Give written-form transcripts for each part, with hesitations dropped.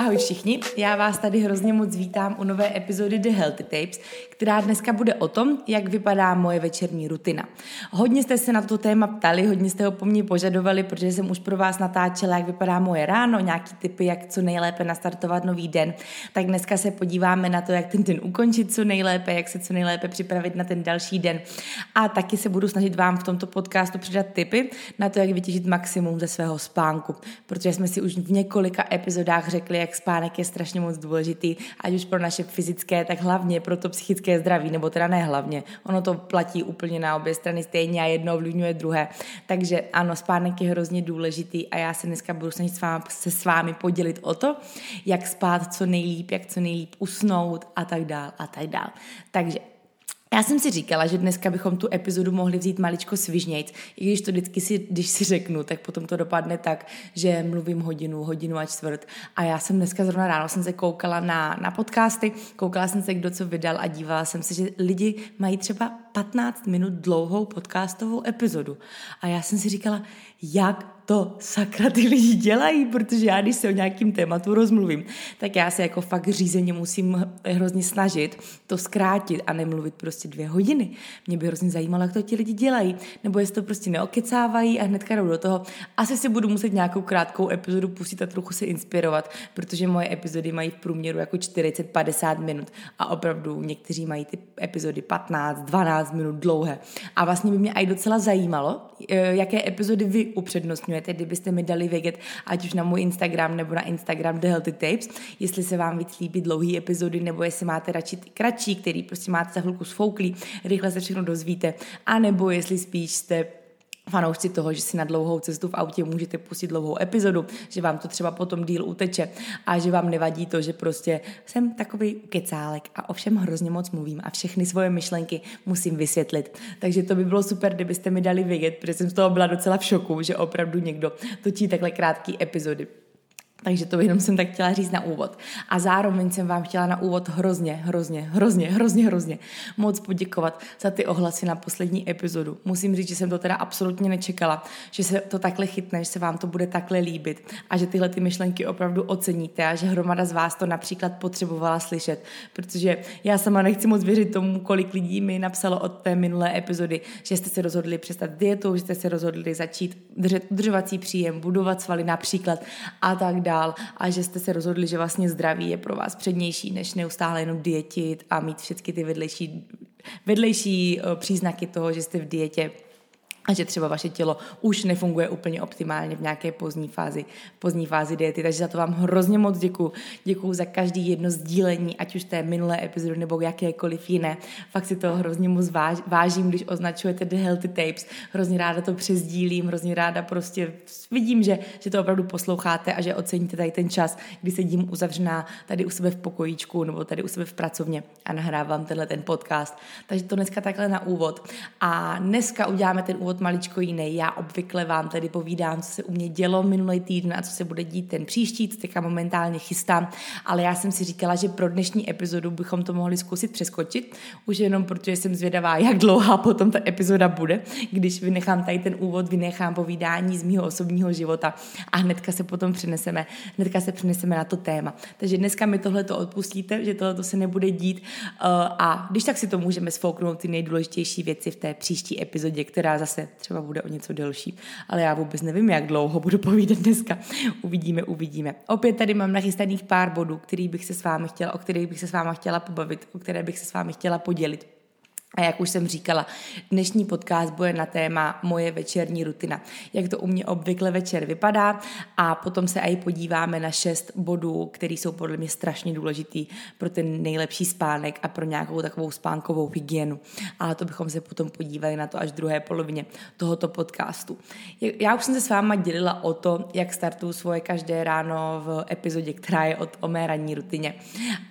Ahoj všichni, já vás tady hrozně moc vítám u nové epizody The Healthy Tapes, která dneska bude o tom, jak vypadá moje večerní rutina. Hodně jste se na to téma ptali, hodně jste ho po mně požadovali, protože jsem už pro vás natáčela, jak vypadá moje ráno, nějaký tipy, jak co nejlépe nastartovat nový den. Tak dneska se podíváme na to, jak ten den ukončit co nejlépe, jak se co nejlépe připravit na ten další den. A taky se budu snažit vám v tomto podcastu přidat tipy na to, jak vytěžit maximum ze svého spánku, protože jsme si už v několika epizodách řekli, jak spánek je strašně moc důležitý, ať už pro naše fyzické, tak hlavně pro to psychické zdraví, nebo teda ne hlavně. Ono to platí úplně na obě strany stejně a jedno ovlivňuje druhé. Takže ano, spánek je hrozně důležitý a já se dneska budu snažit se s vámi podělit o to, jak spát co nejlíp, jak co nejlíp usnout a tak dál a tak dál. Takže já jsem si říkala, že dneska bychom tu epizodu mohli vzít maličko svižnějc, i když to vždycky když si řeknu, tak potom to dopadne tak, že mluvím hodinu a čtvrt. A já jsem dneska zrovna ráno jsem se koukala na podcasty, koukala jsem se, kdo co vydal a dívala jsem se, že lidi mají třeba 15 minut dlouhou podcastovou epizodu. A já jsem si říkala, jak to sakra ty lidi dělají, protože já, když se o nějakým tématu rozmluvím, tak já se jako fakt řízeně musím hrozně snažit to zkrátit a nemluvit prostě 2 hodiny. Mě by hrozně zajímalo, jak to ti lidi dělají, nebo jestli to prostě neokecávají a hnedka jdou do toho. Asi si budu muset nějakou krátkou epizodu pustit a trochu se inspirovat, protože moje epizody mají v průměru jako 40-50 minut a opravdu někteří mají ty epizody 15-12 minut dlouhé. A vlastně by mě aj docela zajímalo, jaké epizody vy upřednostňujete, kdybyste mi dali vědět, ať už na můj Instagram nebo na Instagram The Healthy Tapes, jestli se vám víc líbí dlouhý epizody, nebo jestli máte radši ty kratší, který prostě máte za chvilku sfouklý, rychle se všechno dozvíte, anebo jestli spíš jste fanoušci toho, že si na dlouhou cestu v autě můžete pustit dlouhou epizodu, že vám to třeba potom díl uteče a že vám nevadí to, že prostě jsem takový kecálek a o všem hrozně moc mluvím a všechny svoje myšlenky musím vysvětlit. Takže to by bylo super, kdybyste mi dali vědět, protože jsem z toho byla docela v šoku, že opravdu někdo točí takhle krátké epizody. Takže to jenom jsem tak chtěla říct na úvod. A zároveň jsem vám chtěla na úvod hrozně moc poděkovat za ty ohlasy na poslední epizodu. Musím říct, že jsem to teda absolutně nečekala, že se to takhle chytne, že se vám to bude takhle líbit a že tyhle ty myšlenky opravdu oceníte a že hromada z vás to například potřebovala slyšet, protože já sama nechci moc věřit tomu, kolik lidí mi napsalo od té minulé epizody, že jste se rozhodli přestat dietu, že jste se rozhodli začít držet udržovací příjem, budovat svaly například a tak dál a že jste se rozhodli, že vlastně zdraví je pro vás přednější, než neustále jenom dietit a mít všechny ty vedlejší příznaky toho, že jste v dietě a že třeba vaše tělo už nefunguje úplně optimálně v nějaké pozdní fázi diety. Takže za to vám hrozně moc děkuju. Děkuju za každý jedno sdílení, ať už té minulé epizody nebo jakékoliv jiné. Fakt si to hrozně moc vážím, když označujete The Healthy Tapes. Hrozně ráda to přesdílím, hrozně ráda prostě vidím, že to opravdu posloucháte a že oceníte tady ten čas, kdy sedím uzavřená tady u sebe v pokojíčku nebo tady u sebe v pracovně a nahrávám tenhle ten podcast. Takže to dneska takhle na úvod. A dneska uděláme ten úvod maličko jiný. Já obvykle vám tady povídám, co se u mě dělo minulý týden a co se bude dít ten příští, co teďka momentálně chystám, ale já jsem si říkala, že pro dnešní epizodu bychom to mohli zkusit přeskočit, už jenom protože jsem zvědavá, jak dlouhá potom ta epizoda bude, když vynechám tady ten úvod, vynechám povídání z mýho osobního života a hnedka se přeneseme na to téma. Takže dneska mi tohleto odpustíte, že tohleto se nebude dít a když tak si to můžeme sfouknout ty nejdůležitější věci v té příští epizodě, která zase třeba bude o něco delší, ale já vůbec nevím, jak dlouho budu povídat dneska. Uvidíme. Opět tady mám nachystaných pár bodů, o které bych se s vámi chtěla podělit. A jak už jsem říkala, dnešní podcast bude na téma moje večerní rutina. Jak to u mě obvykle večer vypadá a potom se i podíváme na 6 bodů, které jsou podle mě strašně důležitý pro ten nejlepší spánek a pro nějakou takovou spánkovou hygienu. Ale to bychom se potom podívali na to až v druhé polovině tohoto podcastu. Já už jsem se s váma dělila o to, jak startuju svoje každé ráno v epizodě, která je o mé ranní rutině.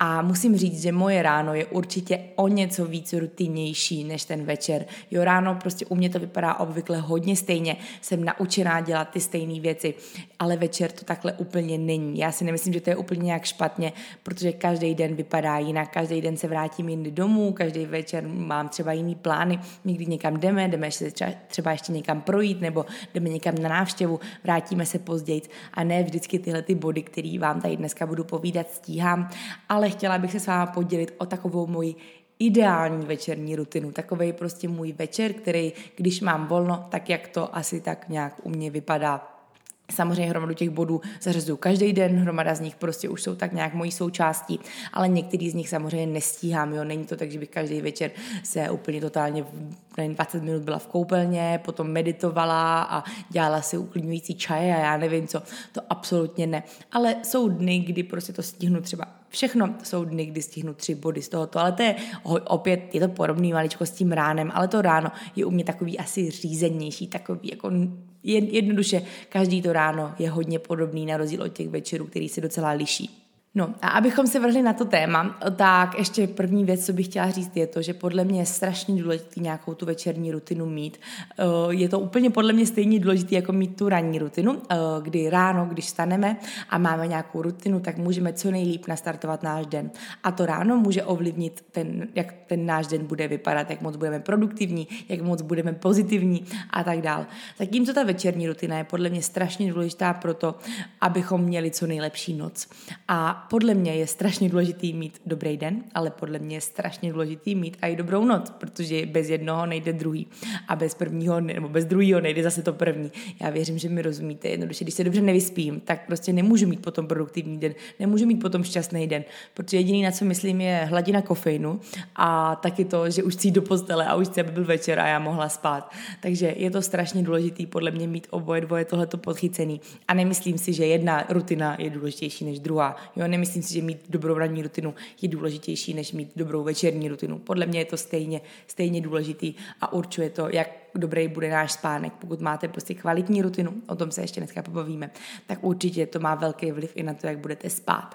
A musím říct, že moje ráno je určitě o něco víc rutinnější klidnější než ten večer. Jo, ráno prostě u mě to vypadá obvykle hodně stejně, jsem naučená dělat ty stejné věci, ale večer to takhle úplně není. Já si nemyslím, že to je úplně nějak špatně, protože každý den vypadá jinak, každý den se vrátím jindy domů, každý večer mám třeba jiný plány, někdy někam jdeme se třeba ještě někam projít nebo jdeme někam na návštěvu, vrátíme se později a ne vždycky tyhle ty body, který vám tady dneska budu povídat, stíhám, ale chtěla bych se s váma podělit o takovou moji ideální večerní rutinu, takovej prostě můj večer, který, když mám volno, tak jak to asi tak nějak u mě vypadá. Samozřejmě hromadu těch bodů zařazuju každý den, hromada z nich prostě už jsou tak nějak mojí součástí, ale některý z nich samozřejmě nestíhám, jo, není to tak, že bych každý večer se úplně totálně 20 minut byla v koupelně, potom meditovala a dělala si uklidňující čaje a já nevím co, to absolutně ne, ale jsou dny, kdy prostě to stihnu třeba všechno, jsou dny, kdy stihnu 3 body z tohoto, ale to je opět, je to podobný maličko s tím ránem, ale to ráno je u mě takový asi řízenější, takový jako jednoduše, každý to ráno je hodně podobný na rozdíl od těch večerů, který se docela liší. No a abychom se vrhli na to téma, tak ještě první věc, co bych chtěla říct, je to, že podle mě je strašně důležitý nějakou tu večerní rutinu mít. Je to úplně podle mě stejně důležitý jako mít tu ranní rutinu, kdy ráno, když staneme a máme nějakou rutinu, tak můžeme co nejlíp nastartovat náš den. A to ráno může ovlivnit ten, jak ten náš den bude vypadat, jak moc budeme produktivní, jak moc budeme pozitivní a tak dál. Zatímco ta večerní rutina je podle mě strašně důležitá proto, abychom měli co nejlepší noc. A podle mě je strašně důležitý mít dobrý den, ale podle mě je strašně důležitý mít i dobrou noc, protože bez jednoho nejde druhý a bez prvního nebo bez druhého nejde zase to první. Já věřím, že mi rozumíte. Jednoduše, když se dobře nevyspím, tak prostě nemůžu mít potom produktivní den, nemůžu mít potom šťastný den, protože jediný, na co myslím, je hladina kofeinu a taky to, že už chci do postele a už chci, aby byl večer a já mohla spát. Takže je to strašně důležitý podle mě mít oboje tohleto podchycený a nemyslím si, že jedna rutina je důležitější než druhá. Jo, nemyslím si, že mít dobrou ranní rutinu je důležitější, než mít dobrou večerní rutinu. Podle mě je to stejně důležitý a určuje to, jak dobrý bude náš spánek. Pokud máte prostě kvalitní rutinu, o tom se ještě dneska pobavíme, tak určitě to má velký vliv i na to, jak budete spát.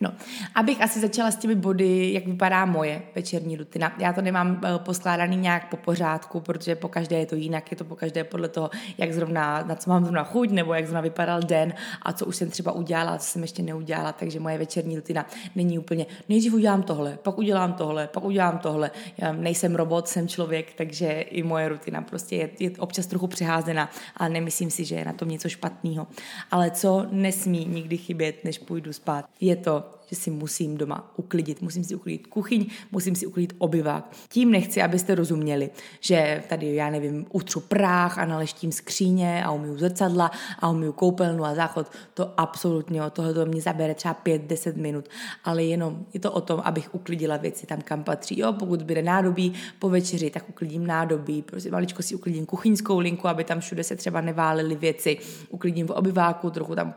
No, abych asi začala s těmi body, jak vypadá moje večerní rutina. Já to nemám poskládaný nějak po pořádku, protože po každé je to jinak, je to po každé podle toho, jak zrovna, na co mám zrovna chuť, nebo jak zrovna vypadal den a co už jsem třeba udělala, co jsem ještě neudělala, takže moje večerní rutina není úplně, nejdřív udělám tohle, pak udělám tohle, pak udělám tohle. Já nejsem robot, jsem člověk, takže i moje rutina prostě je občas trochu přeházená, ale nemyslím si, že je na tom něco špatného. Ale co nesmí nikdy chybět, než půjdu spát, je to, že si musím doma uklidit. Musím si uklidit kuchyň, musím si uklidit obyvák. Tím nechci, abyste rozuměli, že tady, já nevím, utřu prach a naleštím skříně a umyju zrcadla a umyju koupelnu a záchod. To absolutně, tohle mě zabere třeba 5-10 minut, ale jenom je to o tom, abych uklidila věci tam, kam patří. Jo, pokud bude nádobí po večeři, tak uklidím nádobí, prostě maličko si uklidím kuchyňskou linku, aby tam všude se třeba neválily věci. Uklidím v obyváku, trochu tam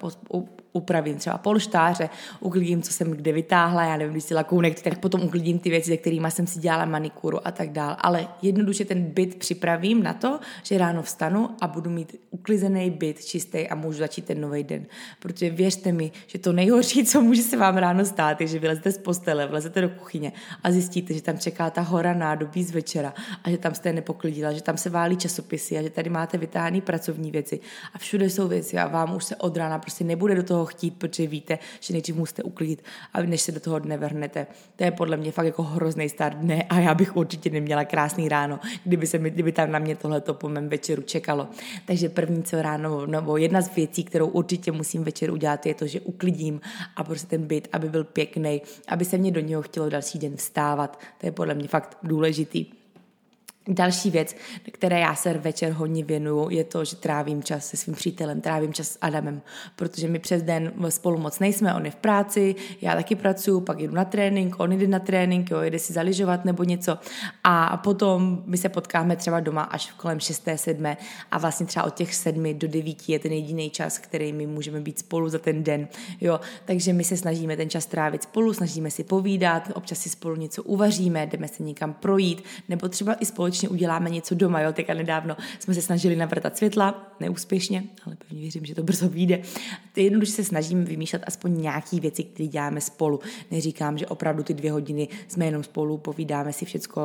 upravím třeba polštáře, uklidím, co jsem kde vytáhla, já nevím, když si lakounek, tak potom uklidím ty věci, se kterými jsem si dělala manikuru a tak dál. Ale jednoduše ten byt připravím na to, že ráno vstanu a budu mít uklizený byt, čistý a můžu začít ten nový den. Protože věřte mi, že to nejhorší, co může se vám ráno stát, je, že vylezete z postele, vlezete do kuchyně a zjistíte, že tam čeká ta hora nádobí z večera a že tam jste nepoklidila, že tam se válí časopisy a že tady máte vytáhané pracovní věci a všude jsou věci a vám už se od rána prostě nebude do toho chtít, protože víte, že nejdřív musíte uklidit, než se do toho dne vrhnete. To je podle mě fakt jako hrozný start dne a já bych určitě neměla krásný ráno, kdyby tam na mě tohleto po mém večeru čekalo. Takže první co ráno, nebo jedna z věcí, kterou určitě musím večer udělat, je to, že uklidím a prostě ten byt, aby byl pěkný, aby se mě do něho chtělo další den vstávat. To je podle mě fakt důležitý. Další věc, které já se večer hodně věnuju, je to, že trávím čas se svým přítelem, trávím čas s Adamem, protože my přes den spolu moc nejsme, on je v práci, já taky pracuju, pak jdu na trénink, on jde na trénink, jo, jde si zaližovat nebo něco a potom my se potkáme třeba doma až kolem 6-7 a vlastně třeba od těch 7 do 9 je ten jediný čas, který my můžeme být spolu za ten den, jo, takže my se snažíme ten čas trávit spolu, snažíme si povídat, občas si spolu něco uvaříme, jdeme se někam projít nebo třeba i společně konečně uděláme něco doma, jo, teďka nedávno jsme se snažili navrtat světla, neúspěšně, ale pevně věřím, že to brzo vyjde. Jednoduše se snažíme vymýšlet aspoň nějaký věci, které děláme spolu. Neříkám, že opravdu ty 2 hodiny jsme jenom spolu, povídáme si všecko,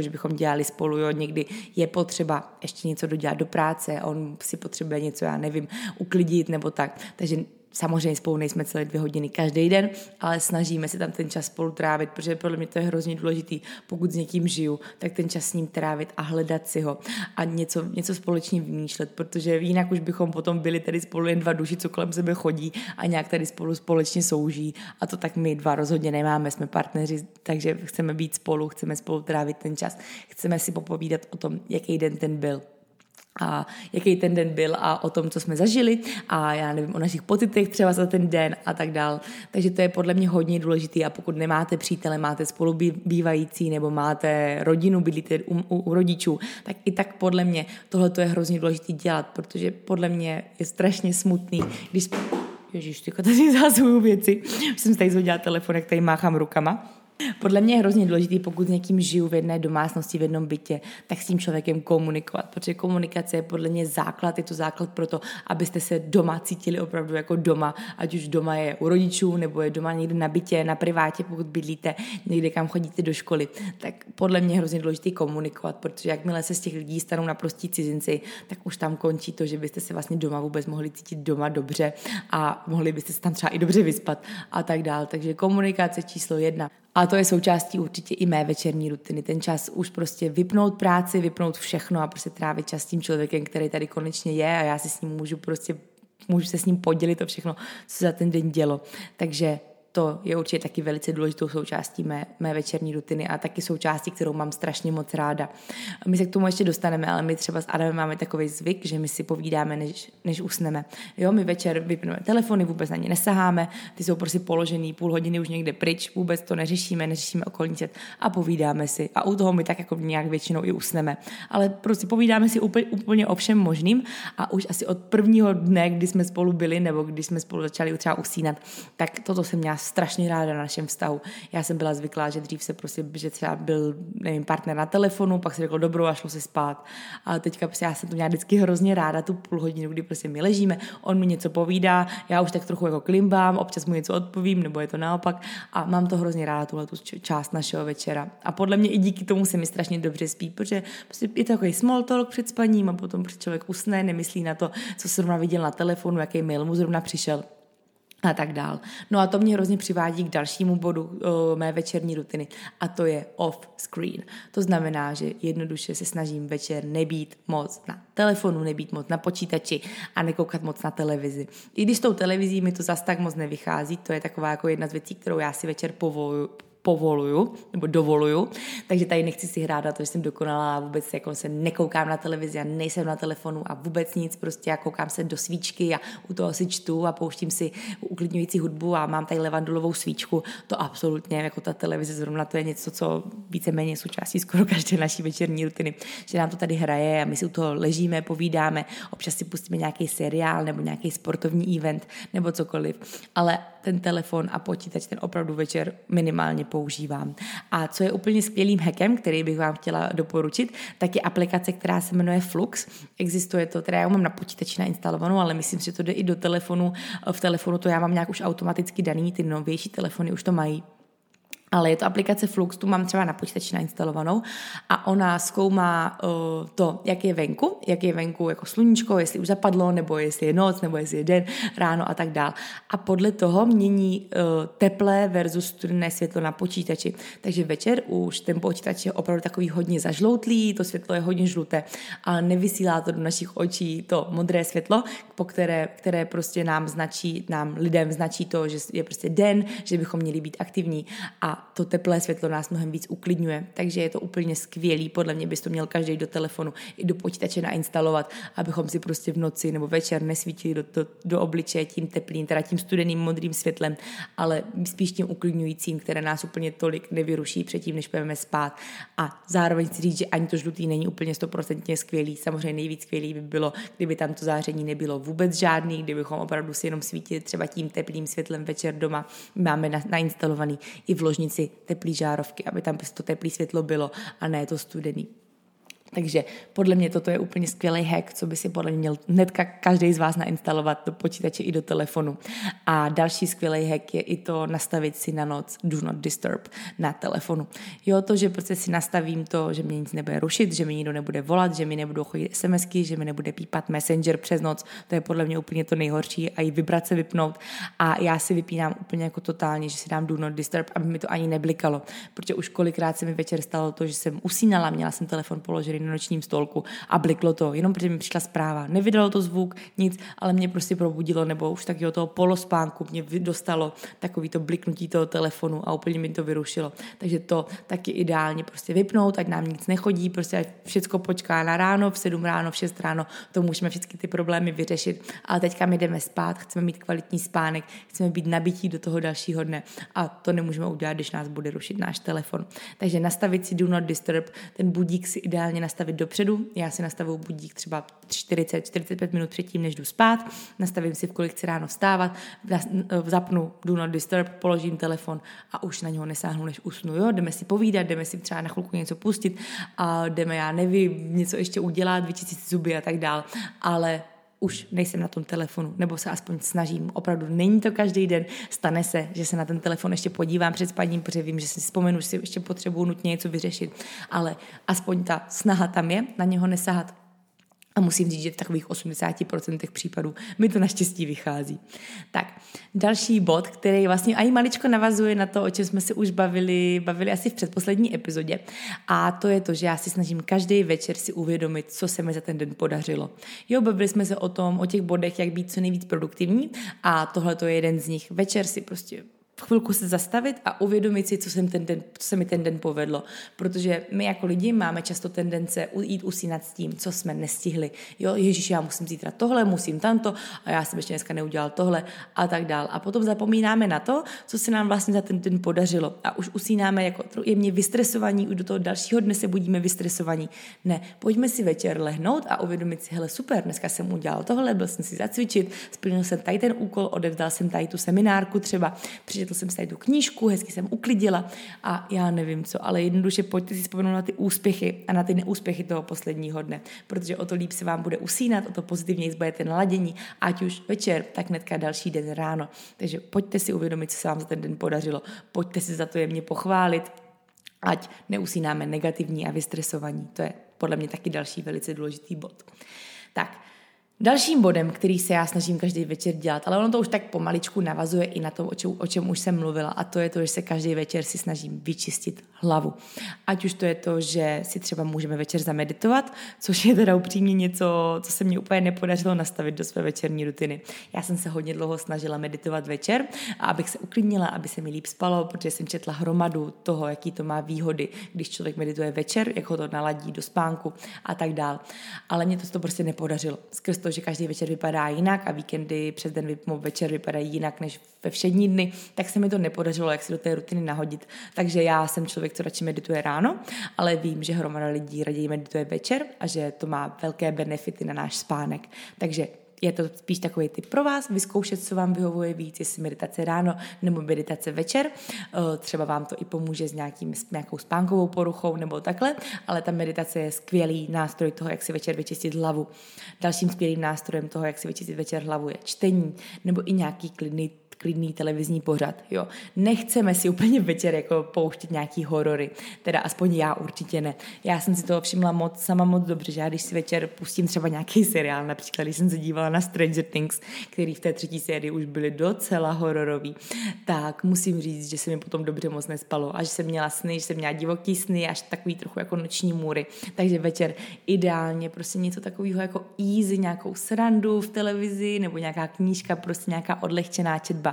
že bychom dělali spolu, jo, někdy je potřeba ještě něco dodělat do práce, on si potřebuje něco, já nevím, uklidit nebo tak, takže samozřejmě spolu nejsme celé 2 hodiny každý den, ale snažíme se tam ten čas spolu trávit, protože podle mě to je hrozně důležitý. Pokud s někým žiju, tak ten čas s ním trávit a hledat si ho a něco společně vymýšlet, protože jinak už bychom potom byli tady spolu jen 2 duši, co kolem sebe chodí a nějak tady spolu společně soužijí. A to tak my 2 rozhodně nemáme, jsme partneři, takže chceme být spolu, chceme spolu trávit ten čas, chceme si popovídat o tom, jaký ten den byl a o tom, co jsme zažili a já nevím, o našich pocitech třeba za ten den a tak dál. Takže to je podle mě hodně důležité a pokud nemáte přítele, máte spolubývající nebo máte rodinu, bydlíte u rodičů, tak i tak podle mě tohle je hrozně důležité dělat, protože podle mě je strašně smutný, když... Ježiš, tyko, tady zásuju věci. Už jsem si tady zhodila telefon, jak tady máchám rukama. Podle mě je hrozně důležitý, pokud s někým žiju v jedné domácnosti, v jednom bytě, tak s tím člověkem komunikovat, protože komunikace je podle mě základ, je to základ pro to, abyste se doma cítili opravdu jako doma, ať už doma je u rodičů, nebo je doma někde na bytě, na privátě, pokud bydlíte, někde kam chodíte do školy, tak podle mě je hrozně důležitý komunikovat, protože jakmile se z těch lidí stanou naprostí cizinci, tak už tam končí to, že byste se vlastně doma vůbec mohli cítit doma dobře a mohli byste se tam třeba i dobře vyspat a tak dál. Takže komunikace číslo 1. A to je součástí určitě i mé večerní rutiny. Ten čas už prostě vypnout práci, vypnout všechno a prostě trávit čas s tím člověkem, který tady konečně je a já se s ním můžu se s ním podělit to všechno, co za ten den dělo. Takže to je určitě taky velice důležitou součástí mé večerní rutiny a taky součástí, kterou mám strašně moc ráda. My se k tomu ještě dostaneme, ale my třeba s Adamem máme takový zvyk, že my si povídáme, než usneme. Jo, my večer vypneme telefony, vůbec na ně nesaháme, ty jsou prostě položený, 30 minut už někde pryč, vůbec to neřešíme okolní svět a povídáme si. A u toho my tak jako nějak většinou i usneme. Ale prostě povídáme si úplně o všem možným a už asi od prvního dne, kdy jsme spolu byli nebo když jsme spolu začali třeba usínat, tak toto jsem měla strašně ráda na našem vztahu. Já jsem byla zvyklá, že dřív se prostě, že třeba byl, nevím, partner na telefonu, pak se řeklo dobrou a šlo se spát. A teďka prostě já jsem to měla vždycky hrozně ráda, tu půl hodinu, kdy prostě my ležíme, on mi něco povídá, já už tak trochu jako klimbám, občas mu něco odpovím, nebo je to naopak a mám to hrozně ráda, tuhle tu část našeho večera. A podle mě i díky tomu se mi strašně dobře spí, protože prostě je to takový small talk před spaním a potom člověk usne, nemyslí na to, co zrovna viděl na telefonu, jaký mail mu zrovna přišel a tak dál. No a to mě hrozně přivádí k dalšímu bodu mé večerní rutiny a to je off screen. To znamená, že jednoduše se snažím večer nebýt moc na telefonu, nebýt moc na počítači a nekoukat moc na televizi. I když tou televizí mi to zas tak moc nevychází, to je taková jako jedna z věcí, kterou já si večer povoluju, nebo dovoluju, takže tady nechci si hrát na to, že jsem dokonalá a vůbec jako se nekoukám na televizi a nejsem na telefonu a vůbec nic, prostě já koukám se do svíčky a u toho si čtu a pouštím si uklidňující hudbu a mám tady levandulovou svíčku, to absolutně, jako ta televize zrovna to je něco, co víceméně součástí skoro každé naší večerní rutiny, že nám to tady hraje a my si u toho ležíme, povídáme, občas si pustíme nějaký seriál nebo nějaký sportovní event nebo cokoliv, ale ten telefon a počítač ten opravdu večer minimálně používám. A co je úplně skvělým hackem, který bych vám chtěla doporučit, tak je aplikace, která se jmenuje Flux. Existuje to, teda já mám na počítači nainstalovanou, ale myslím, že to jde i do telefonu. V telefonu to já mám nějak už automaticky daný, ty novější telefony už to mají. Ale je to aplikace Flux, tu mám třeba na počítači nainstalovanou a ona zkoumá to, jak je venku jako sluníčko, jestli už zapadlo, nebo jestli je noc, nebo jestli je den, ráno a tak dál. A podle toho mění teplé versus studené světlo na počítači. Takže večer už ten počítač je opravdu takový hodně zažloutlý, to světlo je hodně žluté a nevysílá to do našich očí to modré světlo, které prostě lidem značí to, že je prostě den, že bychom měli být aktivní a to teplé světlo nás mnohem víc uklidňuje, takže je to úplně skvělý, podle mě bys to měl každý do telefonu i do počítače nainstalovat, abychom si prostě v noci nebo večer nesvítili do obličeje tím teplým, teda tím studeným modrým světlem, ale spíš tím uklidňujícím, které nás úplně tolik nevyruší předtím, než půjdeme spát a zároveň si říct, že ani to žlutý není úplně 100% skvělý, samozřejmě nejvíc skvělý by bylo, kdyby tam to záření nebylo vůbec žádný, kdybychom opravdu si jenom svítili třeba tím teplým světlem večer doma, máme nainstalovaný i v ložnici teplý žárovky, aby tam prostě to teplý světlo bylo a ne to studený. Takže podle mě toto je úplně skvělý hack, co by si podle mě měl hnedka každý z vás nainstalovat do počítače i do telefonu. A další skvělý hack je i to nastavit si na noc Do Not Disturb na telefonu. Jo, to, že prostě si nastavím to, že mě nic nebude rušit, že mi nikdo nebude volat, že mi nebudou chodit SMSky, že mi nebude pípat Messenger přes noc, to je podle mě úplně to nejhorší a i vibrace vypnout. A já si vypínám úplně jako totálně, že si dám Do Not Disturb, aby mi to ani neblikalo, protože už kolikrát se mi večer stalo to, že jsem usínala, měla jsem telefon položený na nočním stolku a bliklo to, jenom protože mi přišla zpráva. Nevydalo to zvuk, nic, ale mě prostě probudilo, nebo už taky od toho polospánku mě dostalo takový to bliknutí toho telefonu a úplně mi to vyrušilo. Takže to taky ideálně prostě vypnout, ať nám nic nechodí, prostě ať všecko počká na ráno, v 7 ráno, v 6 ráno, to můžeme všechny ty problémy vyřešit. Ale teďka my jdeme spát, chceme mít kvalitní spánek, chceme být nabití do toho dalšího dne a to nemůžeme udělat, když nás bude rušit náš telefon. Takže nastavit si Do Not Disturb, ten budík si ideálně nastavit dopředu. Já si nastavuju budík třeba 40-45 minut předtím, než jdu spát, nastavím si, v kolik chci ráno vstávat, zapnu Do Not Disturb, položím telefon a už na něho nesáhnu, než usnu. Jo? Jdeme si povídat, jdeme si třeba na chvilku něco pustit a jdeme, já nevím, něco ještě udělat, vyčistit si zuby a tak dál, ale už nejsem na tom telefonu, nebo se aspoň snažím. Opravdu není to každý den. Stane se, že se na ten telefon ještě podívám před spaním, protože vím, že si vzpomenu, že si ještě potřebuju nutně něco vyřešit. Ale aspoň ta snaha tam je, na něho nesahat. A musím říct, že v takových 80% případů mi to naštěstí vychází. Tak, další bod, který vlastně i maličko navazuje na to, o čem jsme se už bavili asi v předposlední epizodě. A to je to, že já si snažím každý večer si uvědomit, co se mi za ten den podařilo. Jo, bavili jsme se o tom, o těch bodech, jak být co nejvíc produktivní a tohle to je jeden z nich. Večer si prostě chvilku se zastavit a uvědomit si, co se mi ten den povedlo. Protože my jako lidi máme často tendence jít usínat s tím, co jsme nestihli. Jo, ježiš, já musím zítra tohle, musím tamto a já jsem ještě dneska neudělal tohle a tak dál. A potom zapomínáme na to, co se nám vlastně za ten den podařilo. A už usínáme jako jemně vystresovaní, už do toho dalšího dne se budíme vystresovaní. Ne, pojďme si večer lehnout a uvědomit si, hele, super, dneska jsem udělal tohle, byl jsem si zacvičit, splnil jsem tady ten úkol, odevzdal jsem tady tu seminárku třeba, to jsem si tady tu knížku, hezky jsem uklidila a já nevím co, ale jednoduše pojďte si vzpomenout na ty úspěchy a na ty neúspěchy toho posledního dne, protože o to líp se vám bude usínat, o to pozitivněji budete naladění, ať už večer, tak hnedka další den ráno. Takže pojďte si uvědomit, co se vám za ten den podařilo, pojďte si za to jemně pochválit, ať neusínáme negativní a vystresovaní. To je podle mě taky další velice důležitý bod. Tak, dalším bodem, který se já snažím každý večer dělat, ale ono to už tak pomaličku navazuje i na to, o čem už jsem mluvila, a to je to, že se každý večer si snažím vyčistit hlavu. Ať už to je to, že si třeba můžeme večer zameditovat, což je teda upřímně něco, co se mě úplně nepodařilo nastavit do své večerní rutiny. Já jsem se hodně dlouho snažila meditovat večer, abych se uklidnila, aby se mi líp spalo, protože jsem četla hromadu toho, jaký to má výhody, když člověk medituje večer, jak ho to naladí do spánku a tak dál. Ale mě to prostě nepodařilo. To, že každý večer vypadá jinak a víkendy přes den večer vypadají jinak než ve všední dny, tak se mi to nepodařilo, jak se do té rutiny nahodit. Takže já jsem člověk, co radši medituje ráno, ale vím, že hromada lidí raději medituje večer a že to má velké benefity na náš spánek. Takže je to spíš takový tip pro vás, vyzkoušet, co vám vyhovuje víc, jestli meditace ráno nebo meditace večer. Třeba vám to i pomůže s nějakou spánkovou poruchou nebo takhle, ale ta meditace je skvělý nástroj toho, jak si večer vyčistit hlavu. Dalším skvělým nástrojem toho, jak si vyčistit večer hlavu, je čtení nebo i nějaký klidný televizní pořad, jo. Nechceme si úplně večer jako pouštět nějaký horory, teda aspoň já určitě ne. Já jsem si toho všimla moc dobře, že já když si večer pustím třeba nějaký seriál, například když jsem se dívala na Stranger Things, který v té 3. sérii už byly docela hororový, tak musím říct, že se mi potom dobře moc nespalo a že jsem měla sny, že jsem měla divoký sny, až takový trochu jako noční můry. Takže večer ideálně prostě něco takového jako easy, nějakou srandu v televizi nebo nějaká knížka, prostě nějaká odlehčená četba.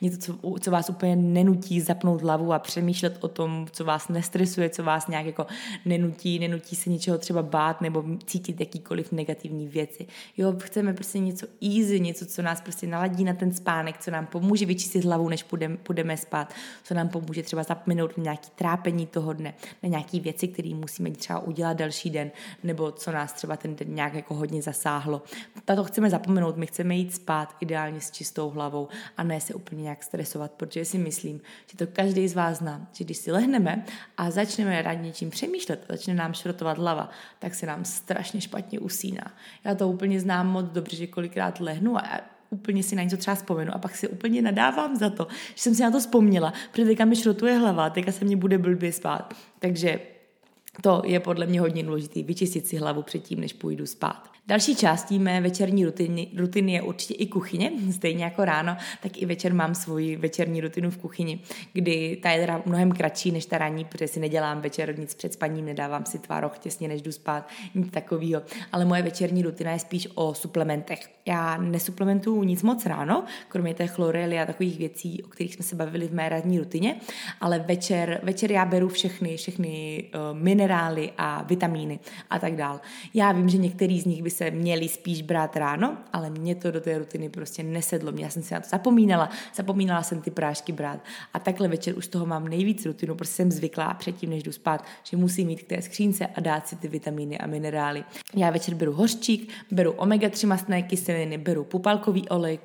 Něco, co vás úplně nenutí zapnout hlavu a přemýšlet o tom, co vás nestresuje, co vás nějak jako nenutí se něčeho třeba bát nebo cítit jakýkoliv negativní věci. Jo, chceme prostě něco easy, něco, co nás prostě naladí na ten spánek, co nám pomůže vyčistit hlavu, než půjdeme spát, co nám pomůže třeba zapomenout na nějaké trápení toho dne, na nějaké věci, které musíme třeba udělat další den, nebo co nás třeba ten den nějak jako hodně zasáhlo. Na to chceme zapomenout, my chceme jít spát ideálně s čistou hlavou a ne ne se úplně nějak stresovat, protože si myslím, že to každý z vás zná, že když si lehneme a začneme rád něčím přemýšlet, začne nám šrotovat hlava, tak se nám strašně špatně usíná. Já to úplně znám moc dobře, že kolikrát lehnu a úplně si na něco třeba vzpomenu a pak si úplně nadávám za to, že jsem si na to vzpomněla, protože teďka mi šrotuje hlava, teďka se mě bude blbě spát. Takže to je podle mě hodně důležité, vyčistit si hlavu předtím, než půjdu spát. Další částí mé večerní rutiny je určitě i kuchyně, stejně jako ráno, tak i večer mám svoji večerní rutinu v kuchyni, kdy ta je teda mnohem kratší než ta ranní, protože si nedělám večer nic před spaním, nedávám si tvaroh těsně, než jdu spát, nic takového. Ale moje večerní rutina je spíš o suplementech. Já nesuplementuju nic moc ráno, kromě té chlorely a takových věcí, o kterých jsme se bavili v mé ranní rutině, ale večer já beru všechny minerály a vitamíny a tak dál. Já vím, že některý z nich by se měli spíš brát ráno, ale mě to do té rutiny prostě nesedlo. Já jsem si na to zapomínala jsem ty prášky brát. A takhle večer už toho mám nejvíc rutinu, protože jsem zvyklá předtím, než jdu spát, že musím jít k té skřínce a dát si ty vitamíny a minerály. Já večer beru hořčík, beru omega-3 mastné kyseliny, beru pupalkový olej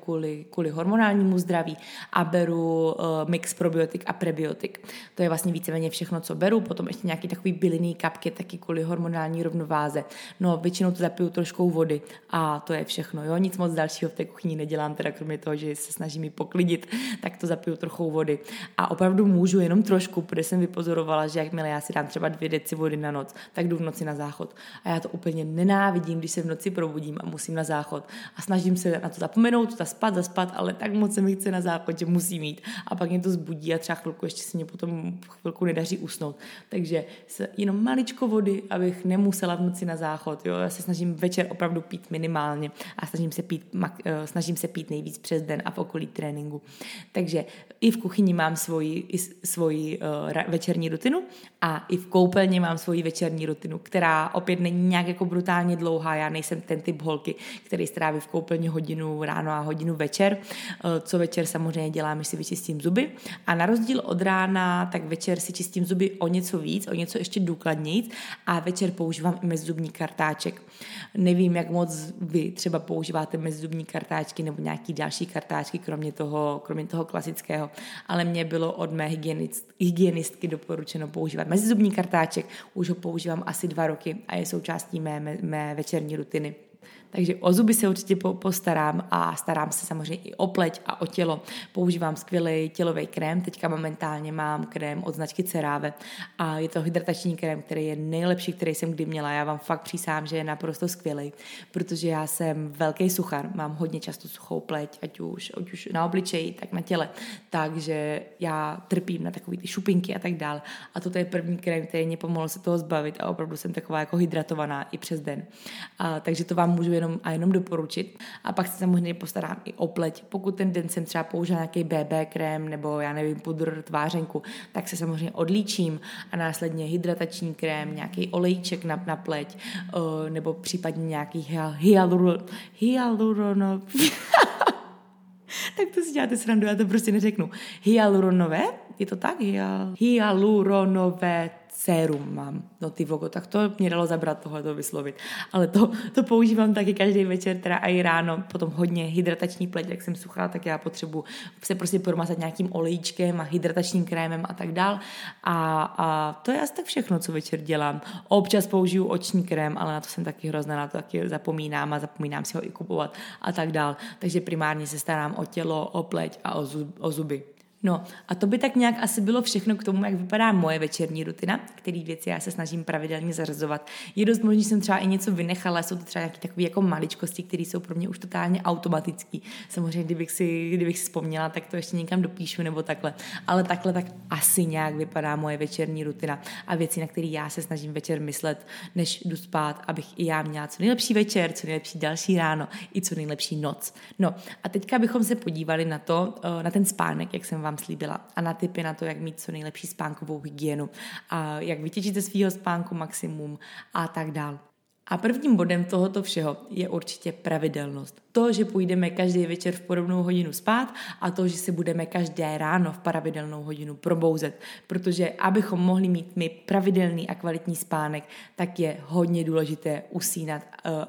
kvůli hormonálnímu zdraví a beru mix probiotik a prebiotik. To je vlastně víceméně všechno, co beru. Potom ještě nějaký takový bylinný kapky, taky kvůli hormonální rovnováze. No, většinou to zapiju troškou vody a to je všechno. Jo? Nic moc dalšího v té kuchyni nedělám, teda kromě toho, že se snažím ji poklidit, tak to zapiju trochou vody. A opravdu můžu jenom trošku, protože jsem vypozorovala, že jakmile já si dám třeba 2 deci vody na noc, tak jdu v noci na záchod. A já to úplně nenávidím, když se v noci probudím a musím na záchod. A snažím se na to zapomenout, zaspat, ale tak moc se mi chce na záchod, že musím jít. A pak mě to zbudí a třeba chvilku ještě se mě potom chvilku nedaří usnout. Takže jenom maličko vody, abych nemusela v noci na záchod. Jo? Já se snažím večer opravdu pít minimálně a snažím se pít nejvíc přes den a v okolí tréninku. Takže i v kuchyni mám svoji večerní rutinu a i v koupelně mám svoji večerní rutinu, která opět není nějak jako brutálně dlouhá. Já nejsem ten typ holky, který stráví v koupelně hodinu ráno a hodinu večer. Co večer samozřejmě dělám, že si vyčistím zuby. A na rozdíl od rána, tak večer si čistím zuby o něco víc, o něco ještě důkladnějc a večer používám i mezzubní kartáček. Nevím, jak moc vy třeba používáte mezzubní kartáčky nebo nějaký další kartáčky, kromě toho klasického, ale mně bylo od mé hygienistky doporučeno používat mezzubní kartáček, už ho používám asi 2 roky a je součástí mé večerní rutiny. Takže o zuby se určitě postarám a starám se samozřejmě i o pleť a o tělo. Používám skvělý tělový krém, teďka momentálně mám krém od značky Cerave a je to hydratační krém, který je nejlepší, který jsem kdy měla. Já vám fakt přísahám, že je naprosto skvělý, protože já jsem velký suchar, mám hodně často suchou pleť, ať už na obličeji, tak na těle, takže já trpím na takové ty šupinky a tak dál. A toto je první krém, který mě pomohl se toho zbavit a opravdu jsem taková jako hydratovaná i přes den. Takže to vám můžu jenom doporučit. A pak se samozřejmě postarám i o pleť. Pokud ten den jsem třeba použila nějaký BB krém nebo já nevím, pudr, tvářenku, tak se samozřejmě odlíčím a následně hydratační krém, nějaký olejček na pleť nebo případně nějaký hyaluronové. Tak to si děláte srandu, já to prostě neřeknu. Hyaluronové? Je to tak? Hyaluronové sérum mám. No ty vogo, tak to mě dalo zabrat tohleto vyslovit. Ale to používám taky každý večer, teda i ráno, potom hodně hydratační pleť, jak jsem suchá, tak já potřebuji se prostě promazat nějakým olejčkem a hydratačním krémem a tak dál. A to je asi tak všechno, co večer dělám. Občas použiju oční krém, ale na to jsem taky hrozná, na to taky zapomínám si ho i kupovat a tak dál. Takže primárně se starám o tělo, o pleť a o zuby. No a to by tak nějak asi bylo všechno k tomu, jak vypadá moje večerní rutina, který věci já se snažím pravidelně zařazovat. Je dost možný, že jsem třeba i něco vynechala, jsou to třeba nějaké takové jako maličkosti, které jsou pro mě už totálně automatické. Samozřejmě, kdybych si vzpomněla, tak to ještě někam dopíšu nebo takhle. Ale takhle tak asi nějak vypadá moje večerní rutina a věci, na které já se snažím večer myslet, než jdu spát, abych i já měla co nejlepší večer, co nejlepší další ráno i co nejlepší noc. No a teďka bychom se podívali na to, na ten spánek, jak jsem vám slíbila a na tipy na to, jak mít co nejlepší spánkovou hygienu a jak vytěžit ze svého spánku maximum a tak dál. A prvním bodem tohoto všeho je určitě pravidelnost. To, že půjdeme každý večer v podobnou hodinu spát a to, že se budeme každé ráno v pravidelnou hodinu probouzet. Protože abychom mohli mít my pravidelný a kvalitní spánek, tak je hodně důležité usínat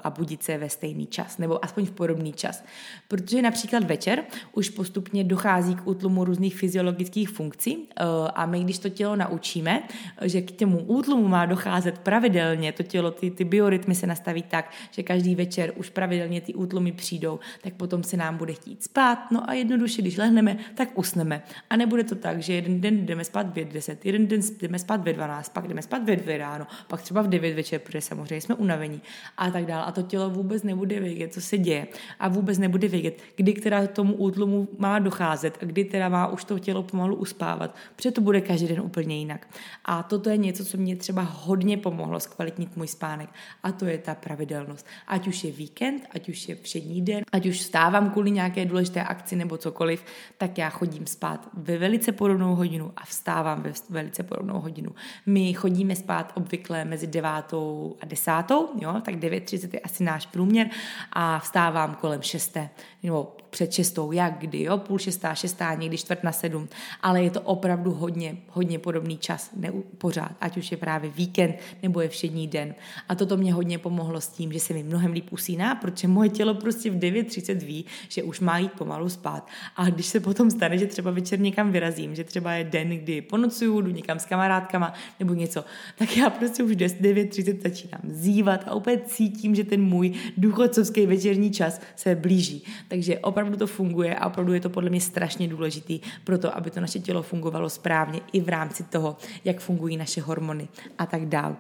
a budit se ve stejný čas, nebo aspoň v podobný čas. Protože například večer už postupně dochází k útlumu různých fyziologických funkcí a my, když to tělo naučíme, že k těmu útlumu má docházet pravidelně, to tělo ty biorytmy se nastaví tak, že každý večer už pravidelně ty útlumy přijdou, tak potom se nám bude chtít spát, no a jednoduše, když lehneme, tak usneme. A nebude to tak, že jeden den jdeme spát ve 10, jeden den jdeme spát ve 12, pak jdeme spát ve 2 ráno, pak třeba v 9 večer, protože samozřejmě jsme unavení a tak dále. A to tělo vůbec nebude vědět, co se děje a vůbec nebude vědět, kdy teda tomu útlumu má docházet a kdy teda má už to tělo pomalu uspávat, protože to bude každý den úplně jinak. A toto je něco, co mě třeba hodně pomohlo zkvalitnit můj spánek a to je ta pravidelnost. Ať už je víkend, ať už je všední den, ať už vstávám kvůli nějaké důležité akci nebo cokoliv, tak já chodím spát ve velice podobnou hodinu a vstávám ve velice podobnou hodinu. My chodíme spát obvykle mezi 9:00 a 10:00, jo, tak 9:30 je asi náš průměr a vstávám kolem 6:00, nebo před 6:00, jak kdy, jo, 5:30, 6:00, někdy 6:45, ale je to opravdu hodně, hodně podobný čas, ne pořád, ať už je právě víkend nebo je všední den. A toto mě hodně pomohlo s tím, že se mi mnohem líp usíná, protože moje tělo prostě v 9:30 ví, že už má jít pomalu spát. A když se potom stane, že třeba večer někam vyrazím, že třeba je den, kdy ponocuju, jdu někam s kamarádkama nebo něco, tak já prostě už 9:30 začínám zívat a opět cítím, že ten můj důchodcovský večerní čas se blíží. Takže opravdu to funguje a opravdu je to podle mě strašně důležitý pro to, aby to naše tělo fungovalo správně i v rámci toho, jak fungují naše hormony a tak dál.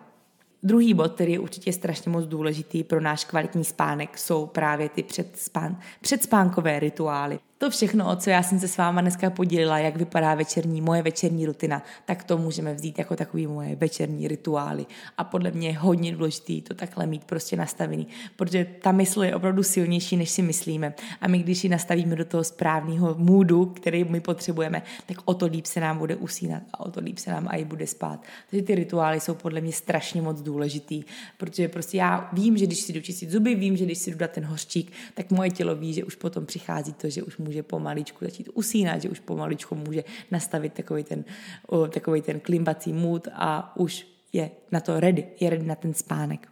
Druhý bod, který je určitě strašně moc důležitý pro náš kvalitní spánek, jsou právě ty předspánkové rituály. To všechno, o co já jsem se s váma dneska podělila, jak vypadá moje večerní rutina, tak to můžeme vzít jako takový moje večerní rituály. A podle mě je hodně důležitý to takhle mít prostě nastavený, protože ta mysl je opravdu silnější, než si myslíme. A my, když ji nastavíme do toho správného moodu, který my potřebujeme, tak o to líp se nám bude usínat a o to líp se nám i bude spát. Takže ty rituály jsou podle mě strašně moc důležitý, protože prostě já vím, že když si jdu čistit zuby, vím, že když si jdu dát ten hořčík, tak moje tělo ví, že už potom přichází to, že už může pomaličku začít usínat, že už pomaličku může nastavit takový ten klimbací mood a už je na to ready, je ready na ten spánek.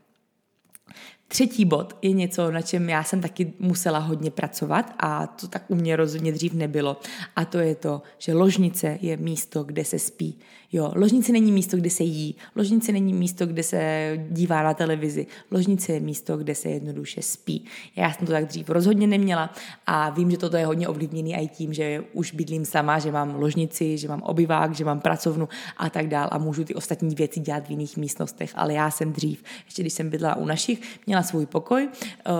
Třetí bod je něco, na čem já jsem taky musela hodně pracovat a to tak u mě rozhodně dřív nebylo. A to je to, že ložnice je místo, kde se spí. Jo, ložnice není místo, kde se jí. Ložnice není místo, kde se dívá na televizi. Ložnice je místo, kde se jednoduše spí. Já jsem to tak dřív rozhodně neměla a vím, že toto je hodně ovlivněný i tím, že už bydlím sama, že mám ložnici, že mám obyvák, že mám pracovnu a tak dál a můžu ty ostatní věci dělat v jiných místnostech, ale já jsem dřív, ještě když jsem bydlela u našich, měla svůj pokoj,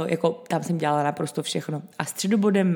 jako tam jsem dělala naprosto všechno. A středobodem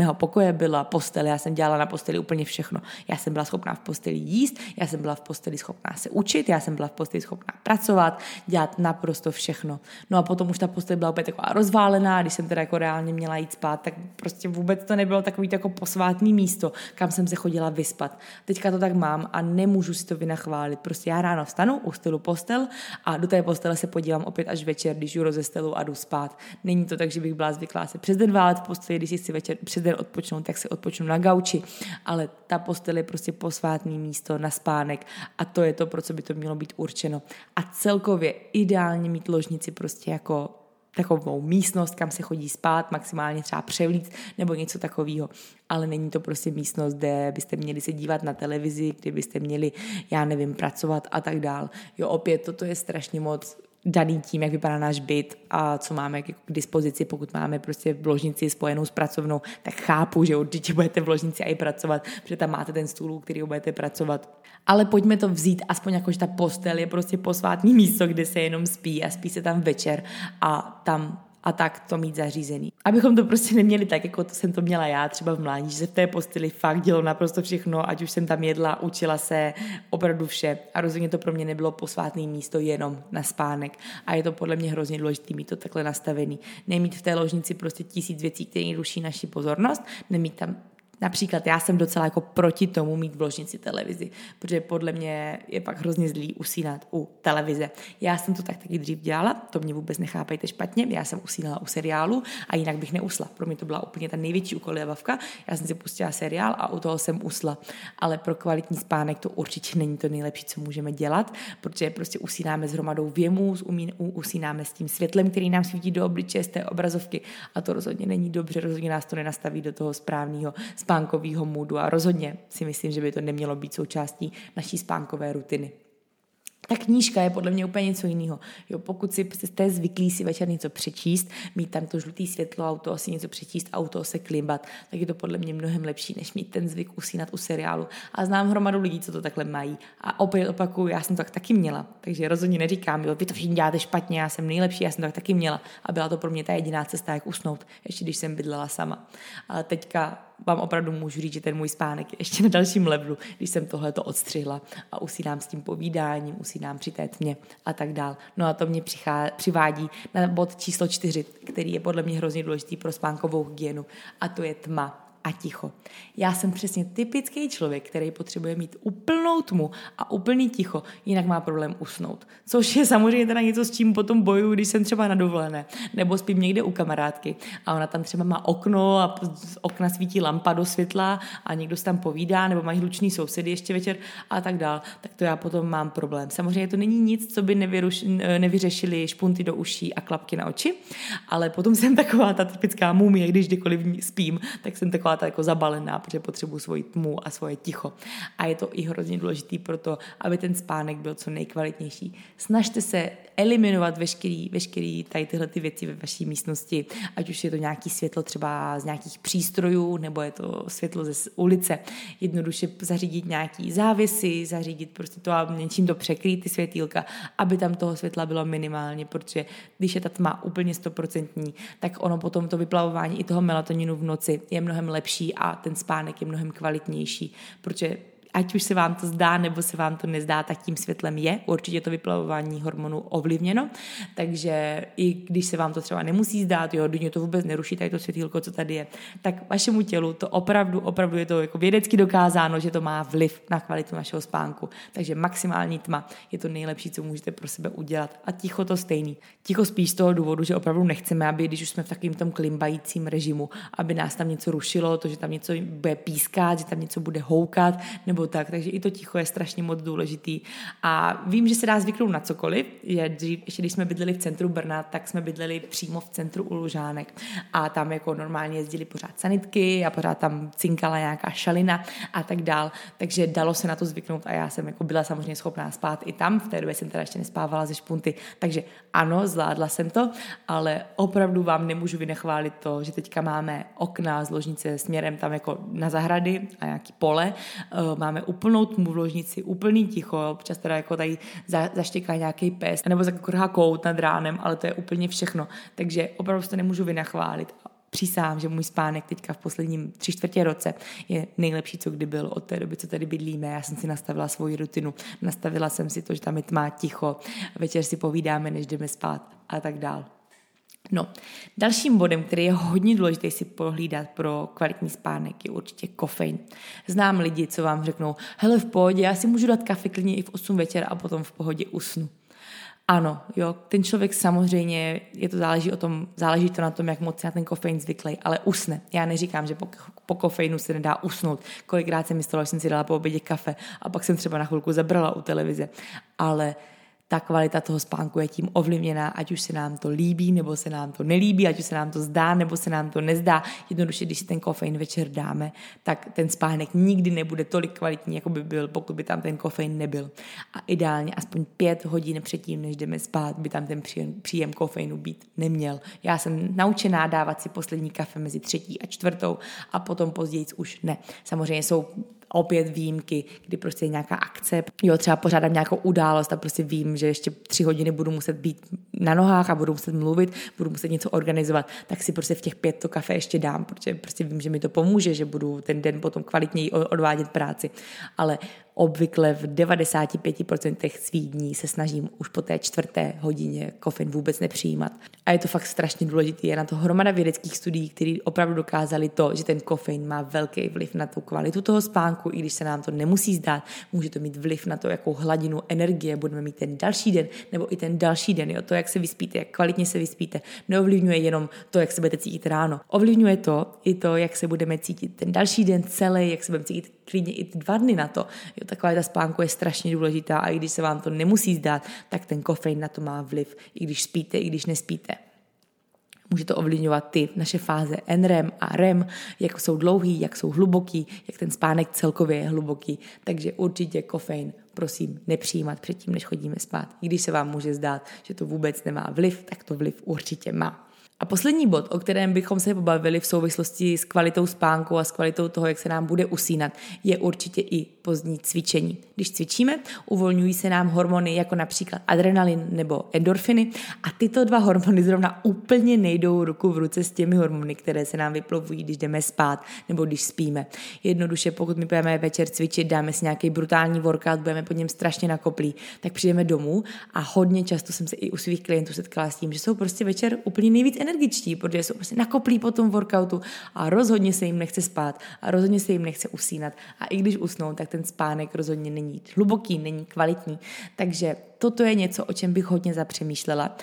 mého pokoje byla postel, já jsem dělala na posteli úplně všechno. Já jsem byla schopná v posteli jíst, já jsem byla v posteli schopná se učit, já jsem byla v posteli schopná pracovat, dělat naprosto všechno. No a potom už ta postel byla opět taková rozválená, když jsem teda jako reálně měla jít spát, tak prostě vůbec to nebylo takový jako posvátný místo, kam jsem se chodila vyspat. Teďka to tak mám a nemůžu si to vynachválit. Prostě já ráno vstanu, ustelu postel a do té postele se podívám opět až večer, když ju rozestelu a jdu spát. Není to tak, že bych byla zvyklá se přes den válet v posteli, když si chci večer odpočnout, tak si odpočnu na gauči, ale ta postel je prostě posvátný místo na spánek a to je to, pro co by to mělo být určeno. A celkově ideálně mít ložnici prostě jako takovou místnost, kam se chodí spát, maximálně třeba převlíc nebo něco takového. Ale není to prostě místnost, kde byste měli se dívat na televizi, kde byste měli, já nevím, pracovat a tak dál. Jo, opět, toto je strašně moc daný tím, jak vypadá náš byt a co máme k dispozici, pokud máme prostě v ložnici spojenou s pracovnou, tak chápu, že určitě budete v ložnici i pracovat, protože tam máte ten stůl, u kterého budete pracovat. Ale pojďme to vzít aspoň jako, že ta postel je prostě posvátný místo, kde se jenom spí a spí se tam večer a tam a tak to mít zařízený. Abychom to prostě neměli tak, jako to jsem to měla já třeba v mládí, že se v té posteli fakt dělo naprosto všechno, ať už jsem tam jedla, učila se, opravdu vše. A rozhodně to pro mě nebylo posvátné místo jenom na spánek. A je to podle mě hrozně důležité mít to takhle nastavený. Nemít v té ložnici prostě 1000 věcí, které ruší naši pozornost, nemít tam Například já jsem docela jako proti tomu mít v ložnici televizi, protože podle mě je pak hrozně zlý usínat u televize. Já jsem to taky dřív dělala, to mě vůbec nechápejte špatně, já jsem usínala u seriálu a jinak bych neusla. Pro mě to byla úplně ta největší ukolébavka, já jsem si pustila seriál a u toho jsem usla. Ale pro kvalitní spánek to určitě není to nejlepší, co můžeme dělat, protože prostě usínáme s hromadou věmů, usínáme s tím světlem, který nám svítí do obličeje z té obrazovky a to rozhodně není dobře, rozhodně nás to nenastaví do toho správného spánkového můdu a rozhodně si myslím, že by to nemělo být součástí naší spánkové rutiny. Ta knížka je podle mě úplně něco jiného. Jo, pokud si jste zvyklí si večer něco přečíst, mít tam to žluté světlo a u toho si něco přečíst a u toho se klimbat, tak je to podle mě mnohem lepší, než mít ten zvyk usínat u seriálu. A znám hromadu lidí, co to takhle mají. A opět opakuju, já jsem to tak taky měla. Takže rozhodně neříkám, jo, vy to všichni děláte špatně, já jsem nejlepší, já jsem to tak taky měla. A byla to pro mě ta jediná cesta, jak usnout, ještě když jsem bydlela sama. Ale teďka vám opravdu můžu říct, že ten můj spánek je ještě na dalším levelu, když jsem tohleto odstřihla a usínám s tím povídáním, usínám při té tmě a tak dál. No a to mě přivádí na bod číslo 4, který je podle mě hrozně důležitý pro spánkovou hygienu a to je tma a ticho. Já jsem přesně typický člověk, který potřebuje mít úplnou tmu a úplný ticho, jinak má problém usnout. Což je samozřejmě teda něco, s čím potom bojuju, když jsem třeba na dovolené, nebo spím někde u kamarádky a ona tam třeba má okno a z okna svítí lampa do světla a někdo se tam povídá, nebo mají hluční sousedy ještě večer a tak dál. Tak to já potom mám problém. Samozřejmě to není nic, co by nevyřešili špunty do uší a klapky na oči, ale potom jsem taková ta typická mumie, když kdykoliv spím, tak jsem taková jako zabalená, protože potřebuji svoji tmu a svoje ticho. A je to i hrozně důležitý pro to, aby ten spánek byl co nejkvalitnější. Snažte se eliminovat veškerý tady tyhle ty věci ve vaší místnosti, ať už je to nějaký světlo třeba z nějakých přístrojů, nebo je to světlo ze ulice. Jednoduše zařídit nějaký závěsy, zařídit prostě to a něčím to překrýt ty světýlka, aby tam toho světla bylo minimálně, protože když je ta tma úplně 100%, tak ono potom to vyplavování i toho melatoninu v noci je mnohem lepší a ten spánek je mnohem kvalitnější, protože ať už se vám to zdá, nebo se vám to nezdá, tak tím světlem je určitě to vyplavování hormonů ovlivněno, takže i když se vám to třeba nemusí zdát, jo, do něj to vůbec neruší, tady to světýlko, co tady je, tak vašemu tělu to opravdu je to jako vědecky dokázáno, že to má vliv na kvalitu našeho spánku, takže maximální tma je to nejlepší, co můžete pro sebe udělat a ticho to stejný. Ticho spíš z toho důvodu, že opravdu nechceme, aby když už jsme v takovém tom klimbajícím režimu, aby nás tam něco rušilo, to, že tam něco bude pískat, že tam něco bude houkat, nebo tak, takže i to ticho je strašně moc důležitý. A vím, že se dá zvyknout na cokoliv. Ještě když jsme bydleli v centru Brna, tak jsme bydleli přímo v centru u Lužánek. A tam jako normálně jezdili pořád sanitky a pořád tam cinkala nějaká šalina a tak dál. Takže dalo se na to zvyknout a já jsem jako byla samozřejmě schopná spát i tam. V té době jsem teda ještě nespávala ze špunty. Takže ano, zvládla jsem to, ale opravdu vám nemůžu vynechválit to, že teďka máme okna z ložnice směrem tam jako na zahrady a nějaký pole. Máme úplnou tmu v ložnici, úplný ticho, občas teda jako tady zaštěká nějaký pes, nebo zakrhá kout nad ránem, ale to je úplně všechno. Takže opravdu se to nemůžu vynachválit. Přísahám, že můj spánek teďka v posledním 3/4 roku je nejlepší, co kdy byl od té doby, co tady bydlíme. Já jsem si nastavila svoji rutinu, nastavila jsem si to, že tam je tma, ticho, večer si povídáme, než jdeme spát a tak dál. No, dalším bodem, který je hodně důležitý si prohlídat pro kvalitní spánek, je určitě kofein. Znám lidi, co vám řeknou, hele v pohodě, já si můžu dát kafe klidně i v 8 večer a potom v pohodě usnu. Ano, jo, ten člověk samozřejmě, záleží to na tom, jak moc na ten kofein zvyklý, ale usne. Já neříkám, že po kofeinu se nedá usnout. Kolikrát se mi stalo, že jsem si dala po obědě kafe a pak jsem třeba na chvilku zabrala u televize, ale ta kvalita toho spánku je tím ovlivněná, ať už se nám to líbí, nebo se nám to nelíbí, ať už se nám to zdá, nebo se nám to nezdá. Jednoduše, když si ten kofein večer dáme, tak ten spánek nikdy nebude tolik kvalitní, jako by byl, pokud by tam ten kofein nebyl. A ideálně aspoň 5 hodin předtím, než jdeme spát, by tam ten příjem kofeinu být neměl. Já jsem naučená dávat si poslední kafe mezi 3. a 4. a potom později už ne. Samozřejmě jsou opět výjimky, kdy prostě je nějaká akce, jo, třeba pořádám nějakou událost a prostě vím, že ještě 3 hodiny budu muset být na nohách a budu muset mluvit, budu muset něco organizovat, tak si prostě v těch 5 to kafe ještě dám, protože prostě vím, že mi to pomůže, že budu ten den potom kvalitněji odvádět práci, ale Obvykle v 95% svých dní se snažím už po té 4. hodině kofein vůbec nepřijímat. A je to fakt strašně důležité. Je na to hromada vědeckých studií, které opravdu dokázaly to, že ten kofein má velký vliv na tu kvalitu toho spánku, i když se nám to nemusí zdát, může to mít vliv na to, jakou hladinu energie budeme mít ten další den nebo i ten další den. Jo? To, jak se vyspíte, jak kvalitně se vyspíte, neovlivňuje jenom to, jak se budete cítit ráno. Ovlivňuje to i to, jak se budeme cítit ten další den celý, jak se budeme cítit klidně i 2 dny na to. Jo? Ta kvalita spánku je strašně důležitá a i když se vám to nemusí zdát, tak ten kofein na to má vliv, i když spíte, i když nespíte. Může to ovlivňovat ty naše fáze NREM a REM, jak jsou dlouhý, jak jsou hluboký, jak ten spánek celkově je hluboký. Takže určitě kofein prosím nepřijímat předtím, než chodíme spát. I když se vám může zdát, že to vůbec nemá vliv, tak to vliv určitě má. A poslední bod, o kterém bychom se pobavili v souvislosti s kvalitou spánku a s kvalitou toho, jak se nám bude usínat, je určitě i pozdní cvičení. Když cvičíme, uvolňují se nám hormony jako například adrenalin nebo endorfiny a tyto 2 hormony zrovna úplně nejdou ruku v ruce s těmi hormony, které se nám vyplovují, když jdeme spát nebo když spíme. Jednoduše, pokud my půjdeme večer cvičit, dáme si nějaký brutální workout, budeme pod něm strašně nakoplí, tak přijdeme domů a hodně často jsem se i u svých klientů setkala s tím, že jsou prostě večer úplně nejvíc energičtí, protože jsou prostě nakoplí po tom workoutu a rozhodně se jim nechce spát a rozhodně se jim nechce usínat. A i když usnou, tak ten spánek rozhodně není hluboký, není kvalitní. Takže toto je něco, o čem bych hodně zapřemýšlela.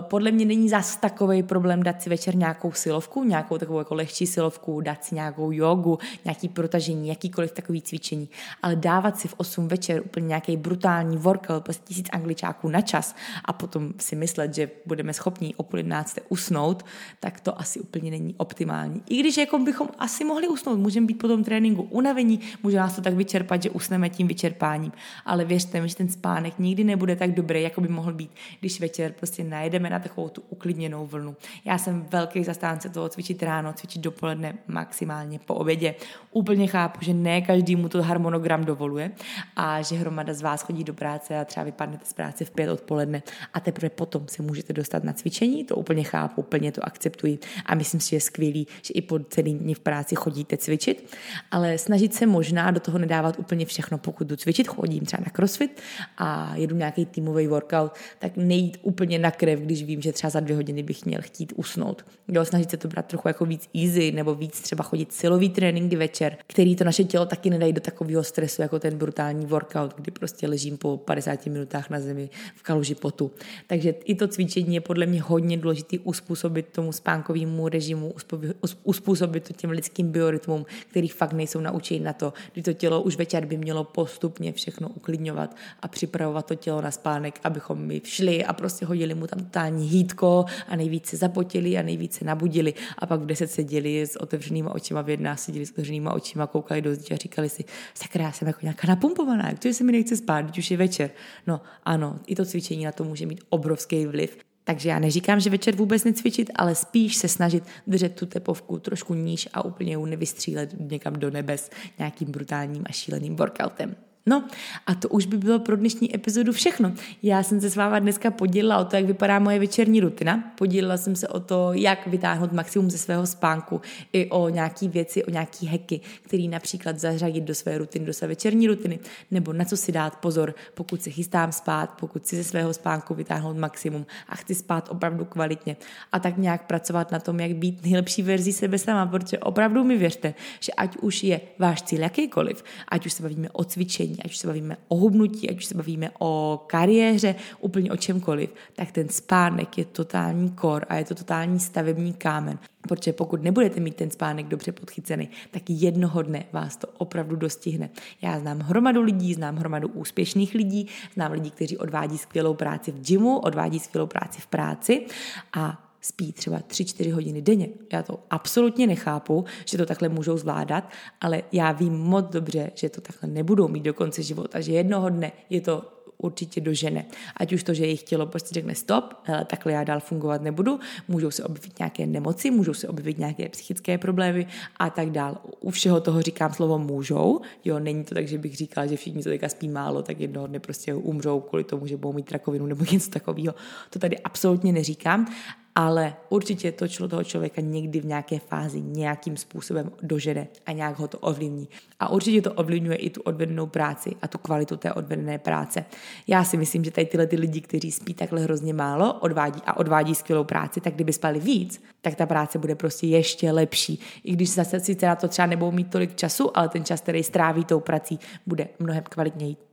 Podle mě není zas takovej problém dát si večer nějakou silovku, nějakou takovou jako lehčí silovku, dát si nějakou jogu, nějaký protažení, jakýkoliv takový cvičení, ale dávat si v 8 večer úplně nějaký brutální workout, prostě 1000 angličáků na čas a potom si myslet, že budeme schopni o 11:30 usnout, tak to asi úplně není optimální. I když jako bychom asi mohli usnout, můžeme být po tom tréninku unavení, může nás to tak vyčerpat, že usneme tím vyčerpáním, ale věřte mi, že ten spánek nikdy nebude tak dobrý, jako by mohl být, když večer prostě najedeme na takovou tu uklidněnou vlnu. Já jsem velký zastánce toho cvičit ráno, cvičit dopoledne, maximálně po obědě. Úplně chápu, že ne každému to harmonogram dovoluje a že hromada z vás chodí do práce a třeba vypadnete z práce v 5 odpoledne a teprve potom se můžete dostat na cvičení, to úplně chápu, úplně to akceptuji a myslím si, že je skvělý, že i po celý dní v práci chodíte cvičit, ale snažit se možná do toho nedávat úplně všechno, pokud jdu cvičit, chodím třeba na crossfit a jedu nějaký týmový workout, tak nejít úplně na krev, když vím, že třeba za 2 hodiny bych měl chtít usnout. Jo, snažit se to brát trochu jako víc easy, nebo víc třeba chodit silový tréninky večer, který to naše tělo taky nedají do takového stresu, jako ten brutální workout, kdy prostě ležím po 50 minutách na zemi v kaluži potu. Takže i to cvičení je podle mě hodně důležité uspůsobit tomu spánkovému režimu, uspůsobit to těm lidským biorytmům, který fakt nejsou naučení na to, kdy to tělo už večer by mělo postupně všechno uklidňovat a připravovat to tělo na spánek, abychom my šli a prostě hodili mu tam totální hýtko a nejvíce zapotili a nejvíce nabudili a pak v 10 seděli s otevřenýma očima, v 11 seděli s otevřenýma očima, koukali do zdi a říkali si, sakra, já jsem jako nějaká napumpovaná, jak to, že se mi nechce spát, když už je večer. No ano, i to cvičení na to může mít obrovský vliv. Takže já neříkám, že večer vůbec necvičit, ale spíš se snažit držet tu tepovku trošku níž a úplně ji nevystřílet někam do nebes nějakým brutálním a šíleným workoutem. No a to už by bylo pro dnešní epizodu všechno. Já jsem se s váma dneska podělila o to, jak vypadá moje večerní rutina. Podělila jsem se o to, jak vytáhnout maximum ze svého spánku i o nějaký věci, o nějaký hacky, který například zařadit do své rutiny, do své večerní rutiny, nebo na co si dát pozor, pokud se chystám spát, pokud si ze svého spánku vytáhnout maximum a chci spát opravdu kvalitně a tak nějak pracovat na tom, jak být nejlepší verzí sebe sama, protože opravdu mi věřte, že ať už je váš cíl jakýkoliv, ať už se bavíme o cvičení, ať už se bavíme o hubnutí, ať už se bavíme o kariéře, úplně o čemkoliv, tak ten spánek je totální kor a je to totální stavební kámen. Protože pokud nebudete mít ten spánek dobře podchycený, tak jednoho dne vás to opravdu dostihne. Já znám hromadu lidí, znám hromadu úspěšných lidí, znám lidí, kteří odvádí skvělou práci v gymu, odvádí skvělou práci v práci a spí třeba 3-4 hodiny denně. Já to absolutně nechápu, že to takhle můžou zvládat, ale já vím moc dobře, že to takhle nebudou mít do konce života, že jednoho dne je to určitě dožene. Ať už to, že jejich tělo prostě řekne stop, hele, takhle já dál fungovat nebudu, můžou se objevit nějaké nemoci, můžou se objevit nějaké psychické problémy a tak dál. U všeho toho říkám slovo můžou, jo, není to tak, že bych říkala, že všichni, co teďka spí málo, tak jednoho dne prostě umřou kvůli tomu, že budou mít rakovinu nebo něco takového. To tady absolutně neříkám, ale určitě to toho člověka někdy v nějaké fázi nějakým způsobem dožene a nějak ho to ovlivní. A určitě to ovlivňuje i tu odvedenou práci a tu kvalitu té odvedené práce. Já si myslím, že tady tyhle ty lidi, kteří spí takhle hrozně málo odvádí skvělou práci, tak kdyby spali víc, tak ta práce bude prostě ještě lepší. I když zase sice na to třeba nebudou mít tolik času, ale ten čas, který stráví tou prací, bude mnohem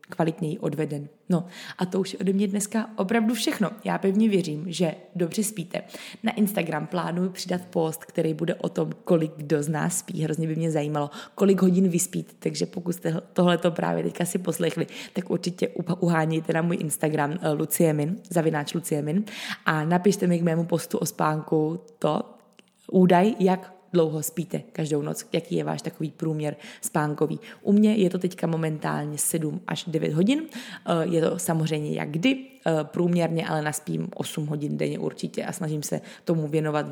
kvalitněji odveden. No a to už je ode mě dneska opravdu všechno. Já pevně věřím, že dobře spíte. Na Instagram plánuju přidat post, který bude o tom, kolik kdo z nás spí. Hrozně by mě zajímalo, kolik hodin vyspíte, takže pokud jste tohleto právě teďka si poslechli, tak určitě uhánějte na můj Instagram luciemin, a napište mi k mému postu o spánku to údaj, jak dlouho spíte každou noc, jaký je váš takový průměr spánkový. U mě je to teďka momentálně 7 až 9 hodin, je to samozřejmě jak kdy, průměrně ale naspím 8 hodin denně určitě a snažím se tomu věnovat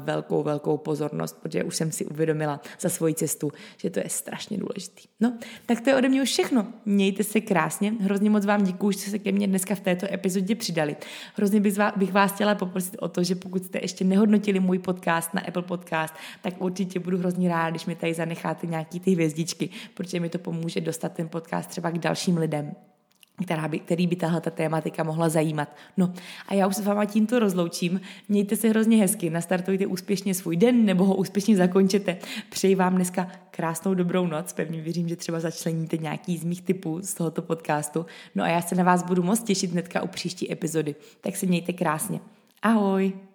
velkou pozornost, protože už jsem si uvědomila za svoji cestu, že to je strašně důležitý. No, tak to je ode mě už všechno. Mějte se krásně, hrozně moc vám děkuju, že jste se ke mně dneska v této epizodě přidali. Hrozně bych vás chtěla poprosit o to, že pokud jste ještě nehodnotili můj podcast na Apple Podcast, tak určitě budu hrozně ráda, když mi tady zanecháte nějaký ty hvězdičky, protože mi to pomůže dostat ten podcast třeba k dalším lidem, který by tahle ta tématika mohla zajímat. No a já už s váma tímto rozloučím. Mějte se hrozně hezky, nastartujte úspěšně svůj den nebo ho úspěšně zakončete. Přeji vám dneska krásnou dobrou noc, pevně věřím, že třeba začleníte nějaký z mých tipů z tohoto podcastu. No a já se na vás budu moc těšit hnedka u příští epizody. Tak se mějte krásně. Ahoj!